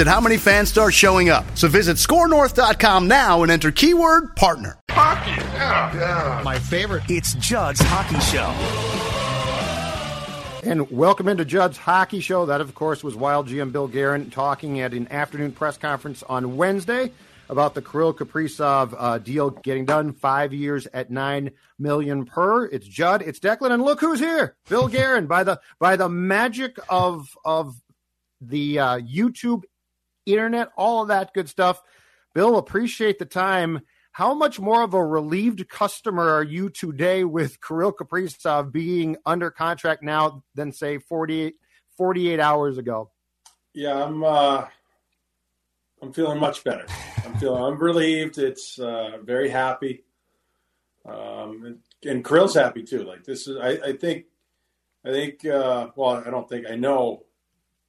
at how many fans start showing up. So visit scorenorth.com now and enter keyword partner. Hockey! Yeah. My favorite. It's Judd's Hockey Show. And welcome into Judd's Hockey Show. That, of course, was Wild GM Bill Guerin talking at an afternoon press conference on Wednesday about the Kirill Kaprizov deal getting done, 5 years at $9 million per. It's Judd, it's Declan, and look who's here. Bill Guerin, by the magic of the YouTube, internet, all of that good stuff. Bill, appreciate the time. How much more of a relieved customer are you today with Kirill Kaprizov being under contract now than, say, 48 hours ago? Yeah, I'm feeling much better. I'm relieved. It's very happy, and Kirill's happy too. Like this is, I think. Well, I don't think I know.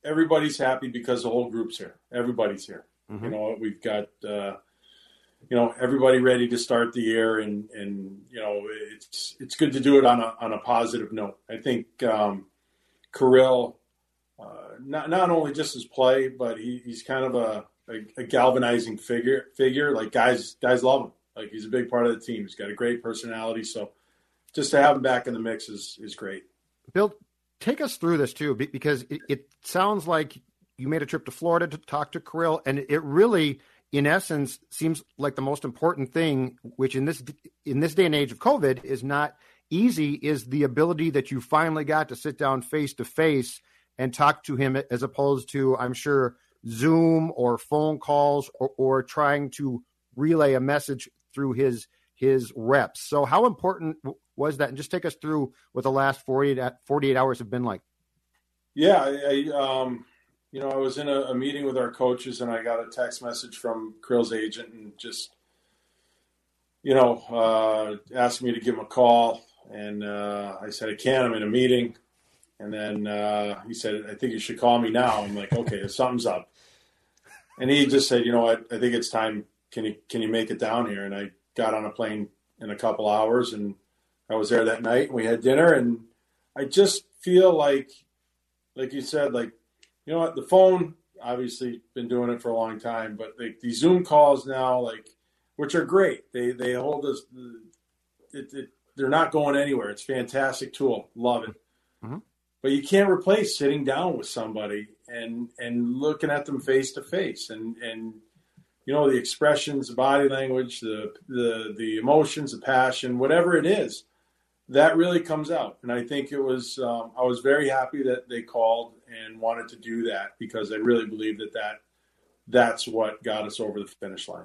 Everybody's happy because the whole group's here. Everybody's here. Mm-hmm. You know, we've got. Everybody ready to start the year, and you know, it's good to do it on a positive note. I think Kirill, not only just his play, but he's kind of a galvanizing figure. Like guys love him. Like he's a big part of the team. He's got a great personality. So just to have him back in the mix is great. Bill, take us through this too, because it sounds like you made a trip to Florida to talk to Kirill, and it really, in essence, seems like the most important thing, which in this day and age of COVID is not easy, is the ability that you finally got to sit down face to face and talk to him, as opposed to, I'm sure, Zoom or phone calls or trying to relay a message through his reps. So how important was that? And just take us through what the last 48 hours have been like. Yeah, I was in a meeting with our coaches, and I got a text message from Kirill's agent, and just, you know, asked me to give him a call. And I said, I can't. I'm in a meeting. And then he said, I think you should call me now. I'm like, okay, something's up. And he just said, you know what, I think it's time. Can you make it down here? And I got on a plane in a couple hours, and I was there that night. And we had dinner, and I just feel like you said, like, you know what, the phone, obviously been doing it for a long time, but like the Zoom calls now, like, which are great. They hold us, they're not going anywhere. It's a fantastic tool. Love it. Mm-hmm. But you can't replace sitting down with somebody and looking at them face to face and, you know, the expressions, the body language, the emotions, the passion, whatever it is, that really comes out. And I think it was, I was very happy that they called and wanted to do that, because I really believe that's what got us over the finish line.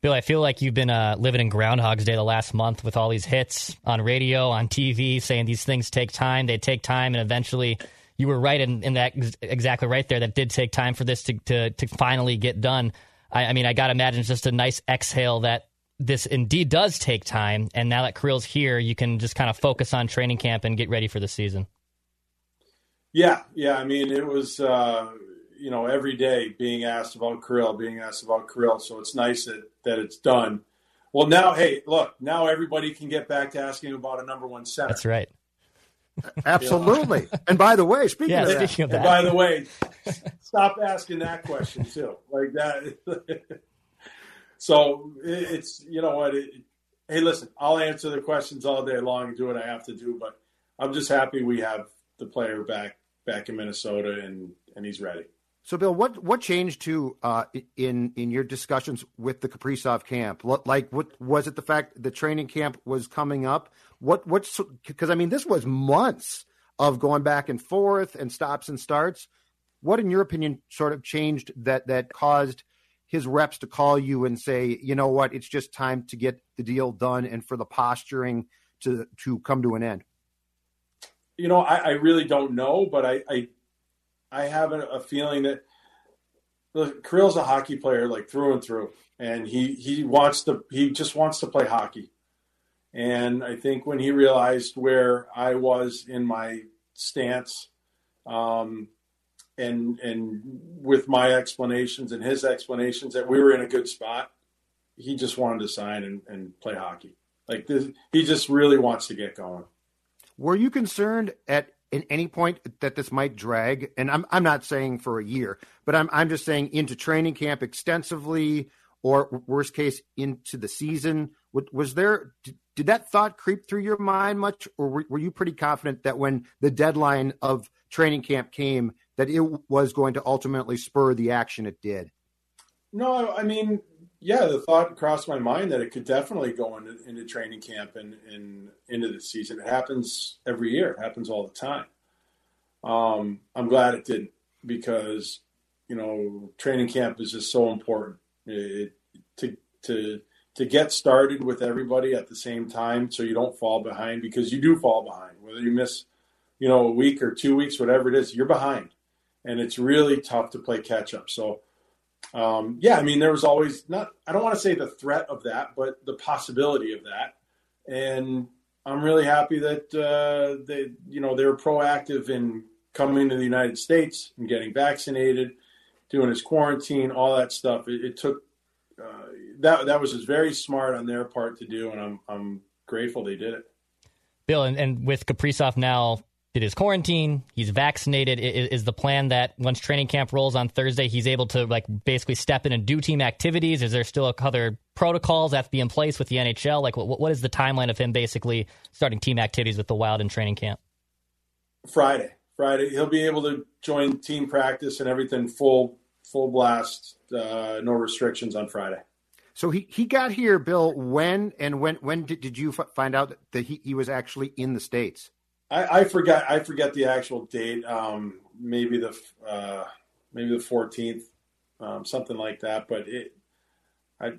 Bill, I feel like you've been living in Groundhog's Day the last month with all these hits on radio, on TV, saying these things take time, they take time. And eventually you were right in that exactly right there. That did take time for this to finally get done. I mean, I got to imagine it's just a nice exhale that this indeed does take time, and now that Kirill's here, you can just kind of focus on training camp and get ready for the season. Yeah. I mean, it was, every day being asked about Kirill. So it's nice that it's done. Well, now, hey, look, now everybody can get back to asking about a number one center. That's right. Absolutely. And by the way, speaking of that. And by the way, stop asking that question too. Like that. So it's, you know what, hey, listen, I'll answer the questions all day long and do what I have to do, but I'm just happy we have the player back in Minnesota and he's ready. So, Bill, what changed to in your discussions with the Kaprizov camp? What was it? The fact the training camp was coming up. What's because I mean this was months of going back and forth and stops and starts. What, in your opinion, sort of changed that caused his reps to call you and say, you know what, it's just time to get the deal done and for the posturing to come to an end? You know, I really don't know, but I have a feeling that look, Kirill's a hockey player, like through and through, and he just wants to play hockey. And I think when he realized where I was in my stance, and with my explanations and his explanations that we were in a good spot, he just wanted to sign and play hockey. Like this, he just really wants to get going. Were you concerned at any point that this might drag? And I'm not saying for a year, but I'm just saying into training camp extensively, or worst case into the season. Was there, did that thought creep through your mind much, or were you pretty confident that when the deadline of training camp came, that it was going to ultimately spur the action it did? No, I mean, yeah, the thought crossed my mind that it could definitely go into training camp and into the season. It happens every year. It happens all the time. I'm glad it didn't because, you know, training camp is just so important. To get started with everybody at the same time so you don't fall behind, because you do fall behind. Whether you miss, you know, a week or 2 weeks, whatever it is, you're behind. And it's really tough to play catch-up. So, yeah, I mean, there was always I don't want to say the threat of that, but the possibility of that. And I'm really happy that they were proactive in coming to the United States and getting vaccinated, doing his quarantine, all that stuff. It took that was just very smart on their part to do, and I'm grateful they did it. Bill, and with Kaprizov now did his quarantine, he's vaccinated. Is the plan that once training camp rolls on Thursday, he's able to like basically step in and do team activities? Is there still other protocols that have to be in place with the NHL? Like, what is the timeline of him basically starting team activities with the Wild in training camp? Friday, he'll be able to join team practice and everything full blast, no restrictions on Friday. So he got here, Bill. When did you find out that he was actually in the States? I forget the actual date. Maybe the 14th, something like that. But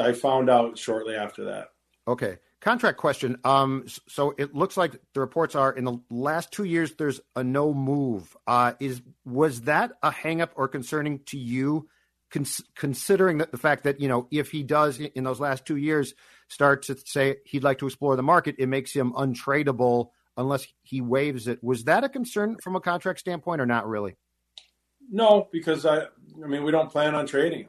I found out shortly after that. Okay. Contract question. So it looks like the reports are in the last 2 years, there's a no move. Was that a hang up or concerning to you, considering that the fact that, you know, if he does in those last 2 years start to say he'd like to explore the market, it makes him untradeable unless he waives it. Was that a concern from a contract standpoint or not really? No, because I mean, we don't plan on trading him,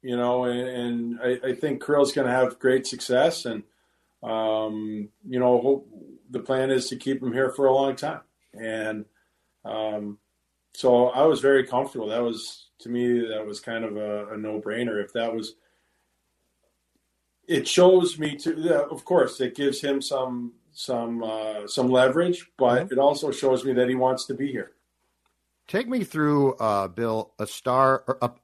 you know, and I think Kirill's going to have great success and, you know, the plan is to keep him here for a long time. And so I was very comfortable. That was, to me, that was kind of a no-brainer. If that was, it shows me to, yeah, of course, it gives him some leverage, but It also shows me that he wants to be here. Take me through, Bill, a star, or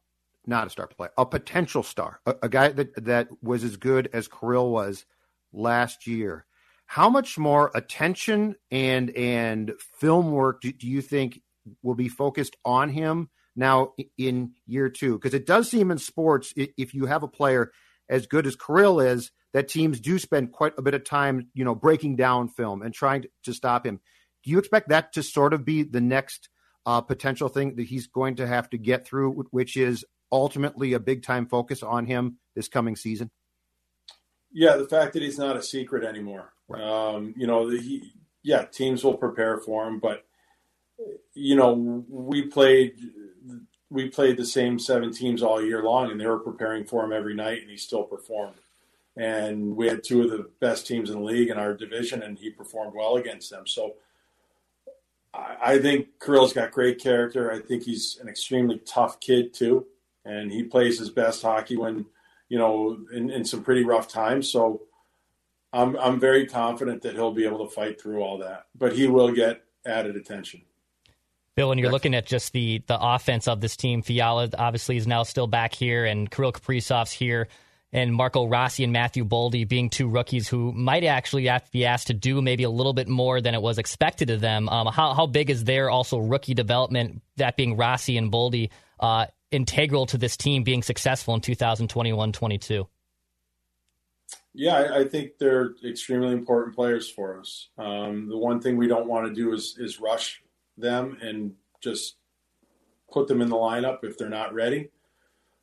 not a star player, a potential star, a guy that was as good as Kirill was last year. How much more attention and film work do you think will be focused on him now in year two? Because it does seem in sports, if you have a player as good as Kirill is, that teams do spend quite a bit of time, you know, breaking down film and trying to stop him. Do you expect that to sort of be the next potential thing that he's going to have to get through, which is ultimately a big time focus on him this coming season? Yeah, the fact that he's not a secret anymore. Right. You know, teams will prepare for him, but you know, we played the same seven teams all year long, and they were preparing for him every night, and he still performed. And we had two of the best teams in the league in our division, and he performed well against them. So I think Kirill's got great character. I think he's an extremely tough kid too, and he plays his best hockey when, you know, in some pretty rough times. So I'm very confident that he'll be able to fight through all that, but he will get added attention. Bill, when you're looking at just the offense of this team, Fiala obviously is now still back here, and Kirill Kaprizov's here, and Marco Rossi and Matthew Boldy being two rookies who might actually have to be asked to do maybe a little bit more than it was expected of them. How big is their also rookie development, that being Rossi and Boldy, integral to this team being successful in 2021-22? Yeah, I think they're extremely important players for us. The one thing we don't want to do is rush them and just put them in the lineup if they're not ready.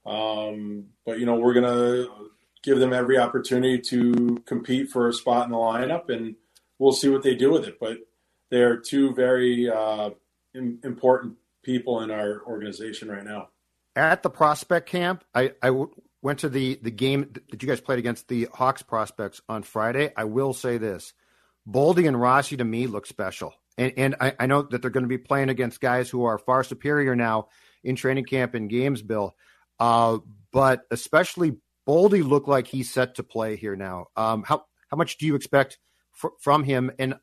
But, you know, we're going to give them every opportunity to compete for a spot in the lineup, and we'll see what they do with it. But they're two very important people in our organization right now. At the prospect camp, I went to the game that you guys played against the Hawks prospects on Friday. I will say this, Boldy and Rossi to me look special. And I know that they're going to be playing against guys who are far superior now in training camp and games, Bill. But especially Boldy looked like he's set to play here now. How much do you expect from him? And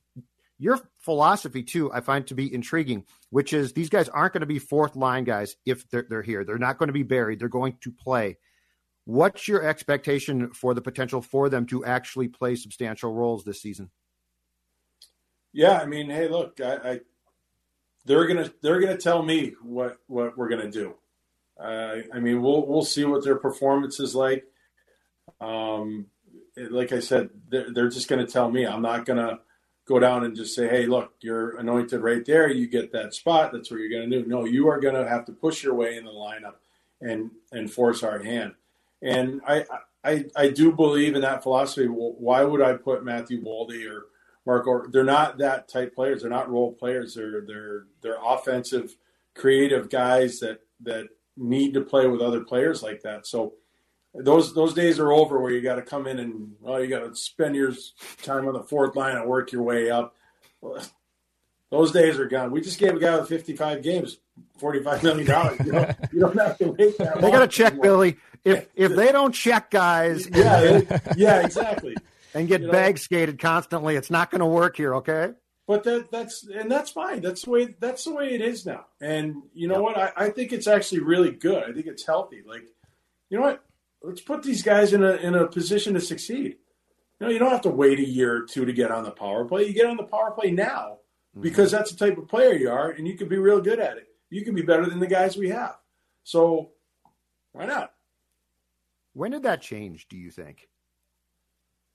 your philosophy, too, I find to be intriguing, which is these guys aren't going to be fourth-line guys if they're here. They're not going to be buried. They're going to play. What's your expectation for the potential for them to actually play substantial roles this season? Yeah, I mean, hey, look, they're gonna tell me what we're gonna do. I mean, we'll see what their performance is like. Like I said, they're just gonna tell me. I'm not gonna go down and just say, hey, look, you're anointed right there. You get that spot. That's what you're gonna do. No, you are gonna have to push your way in the lineup and force our hand. And I do believe in that philosophy. Why would I put Matthew Boldy or Marco? They're not that type players. They're not role players. They're offensive, creative guys that need to play with other players like that. So those days are over where you got to come in and you got to spend your time on the fourth line and work your way up. Those days are gone. We just gave a guy with 55 games $45 million. You don't have to wait that long. They got to check anymore. Billy. If they don't check guys, yeah, exactly. And get bag skated constantly. It's not going to work here, okay? But that's fine. That's the way it is now. And you know what? I think it's actually really good. I think it's healthy. Like, you know what? Let's put these guys in a position to succeed. You know, you don't have to wait a year or two to get on the power play. You get on the power play now because that's the type of player you are, and you can be real good at it. You can be better than the guys we have. So why not? When did that change, do you think?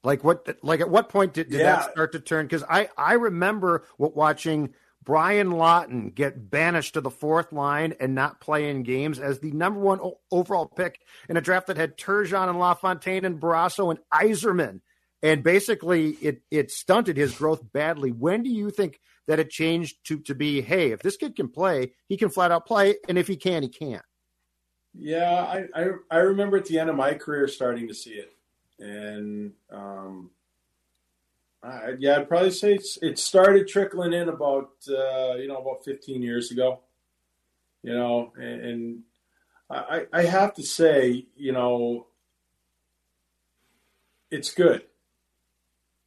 Like at what point did that start to turn? Because I remember watching Brian Lawton get banished to the fourth line and not play in games as the number one overall pick in a draft that had Turgeon and LaFontaine and Barrasso and Iserman. And basically it stunted his growth badly. When do you think that it changed to be, hey, if this kid can play, he can flat out play. And if he can, he can't. Yeah, I remember at the end of my career starting to see it. And, I'd probably say it started trickling in about 15 years ago, and I have to say, it's good.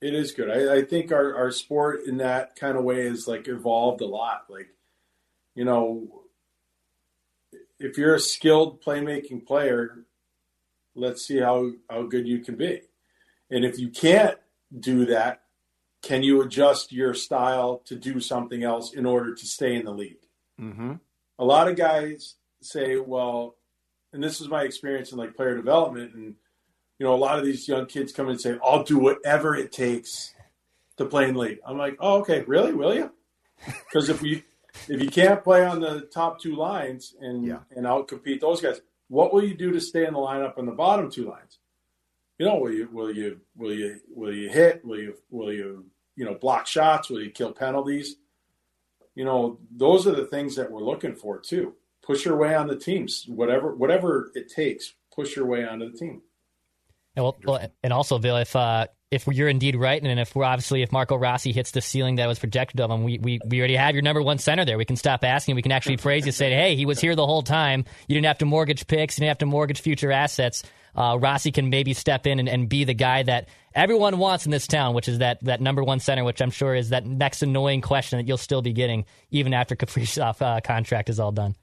It is good. I think our sport in that kind of way is like evolved a lot. Like, if you're a skilled playmaking player, let's see how good you can be. And if you can't do that, can you adjust your style to do something else in order to stay in the league? Mm-hmm. A lot of guys say, well, and this is my experience in like player development. And, a lot of these young kids come in and say, I'll do whatever it takes to play in the league. I'm like, oh, okay, really? Will you? Because if you can't play on the top two lines and outcompete those guys, what will you do to stay in the lineup on the bottom two lines? Will you hit? Will you block shots? Will you kill penalties? Those are the things that we're looking for too. Push your way on the teams, whatever it takes. Push your way onto the team. And also, Bill, if you're indeed right, and if Marco Rossi hits the ceiling that was projected of him, we already have your number one center there. We can stop asking. We can actually praise you, say, hey, he was here the whole time. You didn't have to mortgage picks. You didn't have to mortgage future assets. Rossi can maybe step in and be the guy that everyone wants in this town, which is that number one center, which I'm sure is that next annoying question that you'll still be getting even after Kaprizov's contract is all done.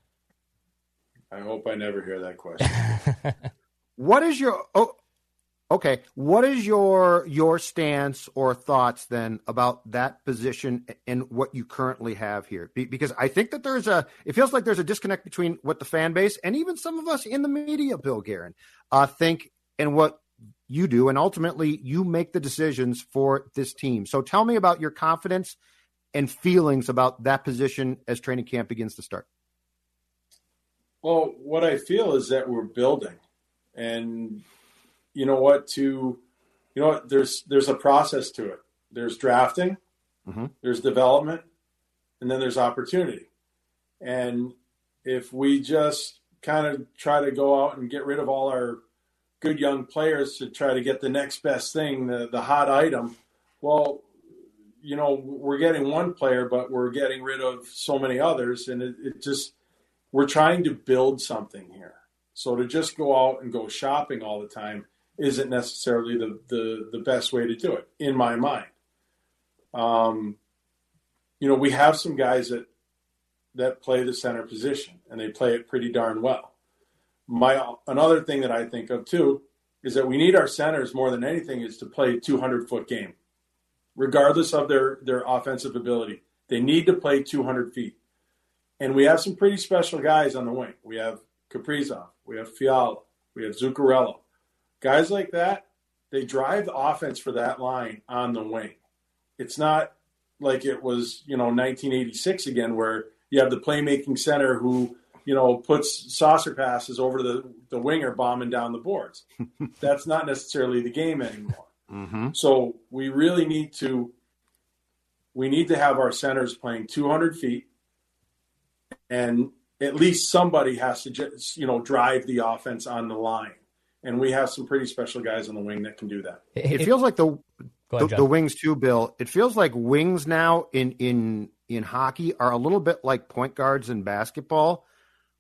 I hope I never hear that question. What is your stance or thoughts then about that position and what you currently have here? Because I think that it feels like there's a disconnect between what the fan base and even some of us in the media, Bill Guerin, think and what you do. And ultimately you make the decisions for this team. So tell me about your confidence and feelings about that position as training camp begins to start. Well, what I feel is that we're building, and there's a process to it. There's drafting, there's development, and then there's opportunity. And if we just kind of try to go out and get rid of all our good young players to try to get the next best thing, the hot item, well, we're getting one player, but we're getting rid of so many others. And we're trying to build something here. So to just go out and go shopping all the time isn't necessarily the best way to do it, in my mind. We have some guys that play the center position, and they play it pretty darn well. Another thing that I think of, too, is that we need our centers more than anything is to play 200-foot game. Regardless of their offensive ability, they need to play 200 feet. And we have some pretty special guys on the wing. We have Kaprizov, we have Fiala, we have Zuccarello. Guys like that, they drive the offense for that line on the wing. It's not like it was, 1986 again, where you have the playmaking center who, puts saucer passes over the winger bombing down the boards. That's not necessarily the game anymore. Mm-hmm. So we really need to have our centers playing 200 feet, and at least somebody has to just, drive the offense on the line. And we have some pretty special guys on the wing that can do that. It feels like the wings too, Bill. It feels like wings now in hockey are a little bit like point guards in basketball,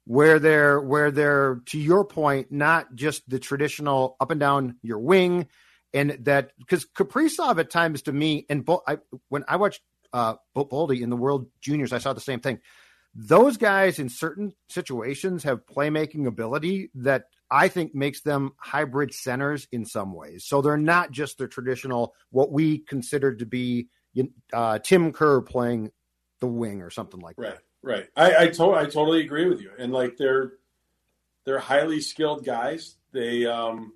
where they're, to your point, not just the traditional up and down your wing, and that because Kaprizov at times to me, and when I watched Boldy in the World Juniors, I saw the same thing. Those guys in certain situations have playmaking ability that I think makes them hybrid centers in some ways. So they're not just their traditional, what we consider to be Tim Kerr playing the wing or something like that. Right. I totally agree with you. And like they're highly skilled guys. They, and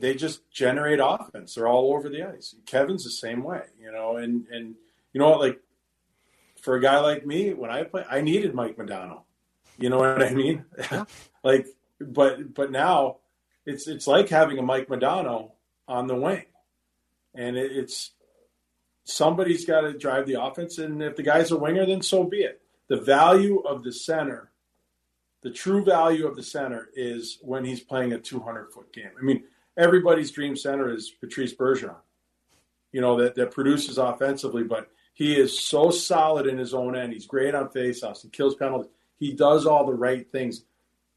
they just generate offense. They're all over the ice. Kevin's the same way, and you know what, like, for a guy like me, when I play, I needed Mike Modano. You know what I mean? But now it's like having a Mike Modano on the wing. And it's somebody's got to drive the offense. And if the guy's a winger, then so be it. The value of the center, the true value of the center is when he's playing a 200-foot game. I mean, everybody's dream center is Patrice Bergeron, that produces offensively, but he is so solid in his own end. He's great on faceoffs. He kills penalties. He does all the right things.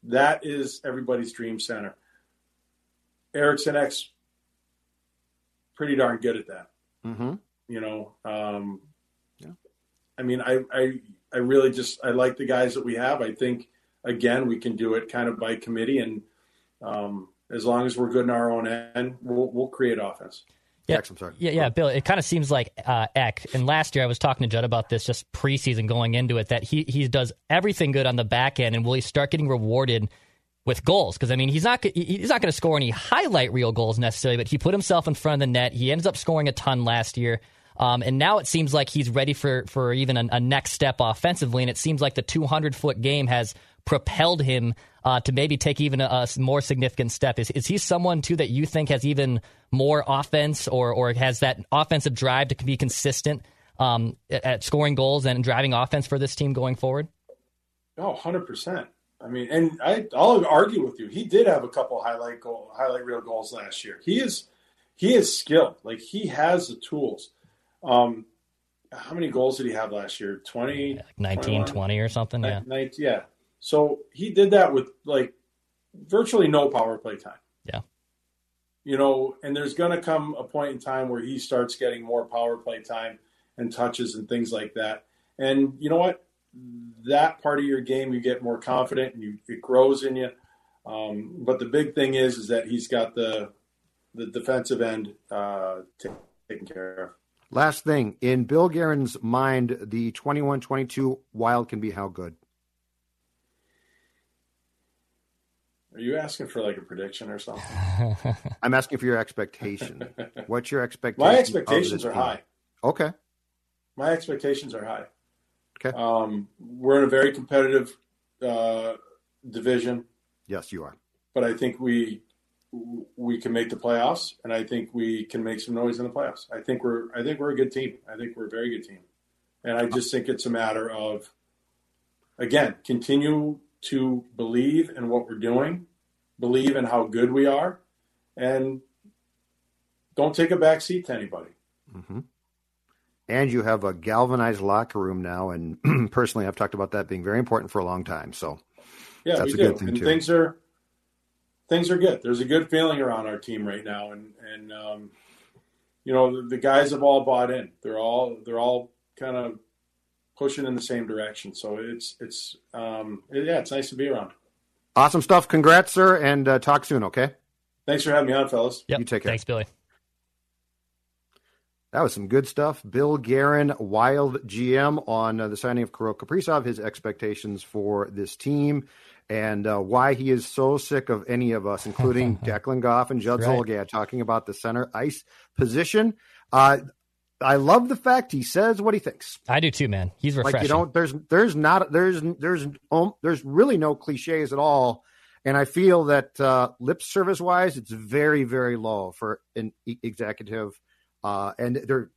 That is everybody's dream center. Eriksson Ek's pretty darn good at that. Mm-hmm. Yeah. I mean, I really I like the guys that we have. I think, again, we can do it kind of by committee, and as long as we're good in our own end, we'll create offense. Yeah, I'm sorry. Yeah, Bill, it kind of seems like Ek, and last year I was talking to Judd about this just preseason going into it, that he does everything good on the back end, and will he start getting rewarded with goals? Because, I mean, he's not going to score any highlight reel goals necessarily, but he put himself in front of the net. He ends up scoring a ton last year, and now it seems like he's ready for even a next step offensively, and it seems like the 200-foot game has propelled him to maybe take even a more significant step. Is he someone, too, that you think has even more offense or has that offensive drive to be consistent at scoring goals and driving offense for this team going forward? Oh, 100%. I mean, and I'll argue with you. He did have a couple highlight reel goals last year. He is skilled. Like, he has the tools. How many goals did he have last year? 20? 19, 21? 20 or something? 19, yeah. So he did that with, like, virtually no power play time. Yeah. You know, and there's going to come a point in time where he starts getting more power play time and touches and things like that. And you know what? That part of your game, you get more confident and it grows in you. But the big thing is that he's got the defensive end taken care of. Last thing, in Bill Guerin's mind, the 21-22 Wild can be how good? Are you asking for like a prediction or something? I'm asking for your expectation. What's your expectation? My expectations are high. Okay. My expectations are high. Okay. We're in a very competitive division. Yes, you are. But I think we can make the playoffs, and I think we can make some noise in the playoffs. I think we're a good team. I think we're a very good team. And I just think it's a matter of, again, continue to believe in what we're doing, believe in how good we are, and don't take a back seat to anybody. Mm-hmm. And you have a galvanized locker room now, and personally, I've talked about that being very important for a long time. So yeah, that's a good thing, and too. Things are good. There's a good feeling around our team right now, and you know, the guys have all bought in. They're all kind of pushing in the same direction. So it's nice to be around. Awesome stuff. Congrats, sir, and talk soon. Okay. Thanks for having me on, fellas. Yep. You take care. Thanks, Billy. That was some good stuff. Bill Guerin, Wild GM, on the signing of Kirill Kaprizov, his expectations for this team, and why he is so sick of any of us, including Declan Goff and Judd Zulgad, talking about the center ice position. I love the fact he says what he thinks. I do too, man. He's refreshing. Like, you don't, there's really no cliches at all. And I feel that lip service wise, it's very, very low for an executive.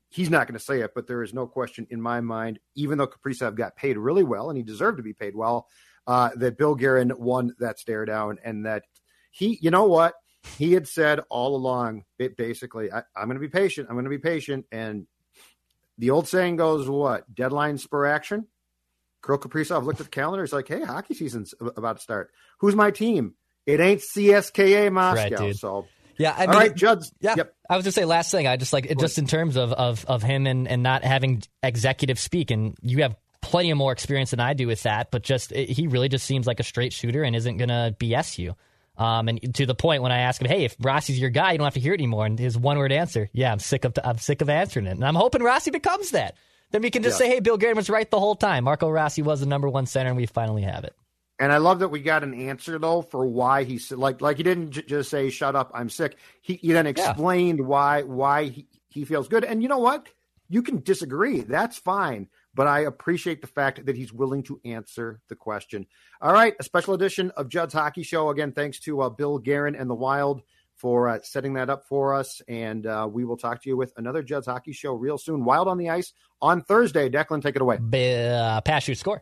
He's not going to say it, but there is no question in my mind, even though Kaprizov got paid really well and he deserved to be paid well, that Bill Guerin won that stare down, and that he, you know what? He had said all along, basically, I'm going to be patient. I'm going to be patient. And the old saying goes, what? Deadline spur action. Kirill Kaprizov looked at the calendar. He's like, hey, hockey season's about to start. Who's my team? It ain't CSKA Moscow. Right, so. Yeah, I mean, all right, Judd. Yeah, yep. I was gonna say last thing. I just like it, just in terms of him and not having executive speak. And you have plenty of more experience than I do with that. But he really just seems like a straight shooter and isn't gonna BS you. And to the point when I ask him, hey, if Rossi's your guy, you don't have to hear it anymore. And his one word answer, yeah, I'm sick of answering it. And I'm hoping Rossi becomes that. Then we can just say, hey, Bill Guerin was right the whole time. Marco Rossi was the #1 center, and we finally have it. And I love that we got an answer, though, for why he's like he didn't just say, shut up, I'm sick. He then explained why he feels good. And you know what? You can disagree. That's fine. But I appreciate the fact that he's willing to answer the question. All right, a special edition of Judd's Hockey Show. Again, thanks to Bill Guerin and the Wild for setting that up for us. And we will talk to you with another Judd's Hockey Show real soon. Wild on the Ice on Thursday. Declan, take it away. Pass, shoot, score.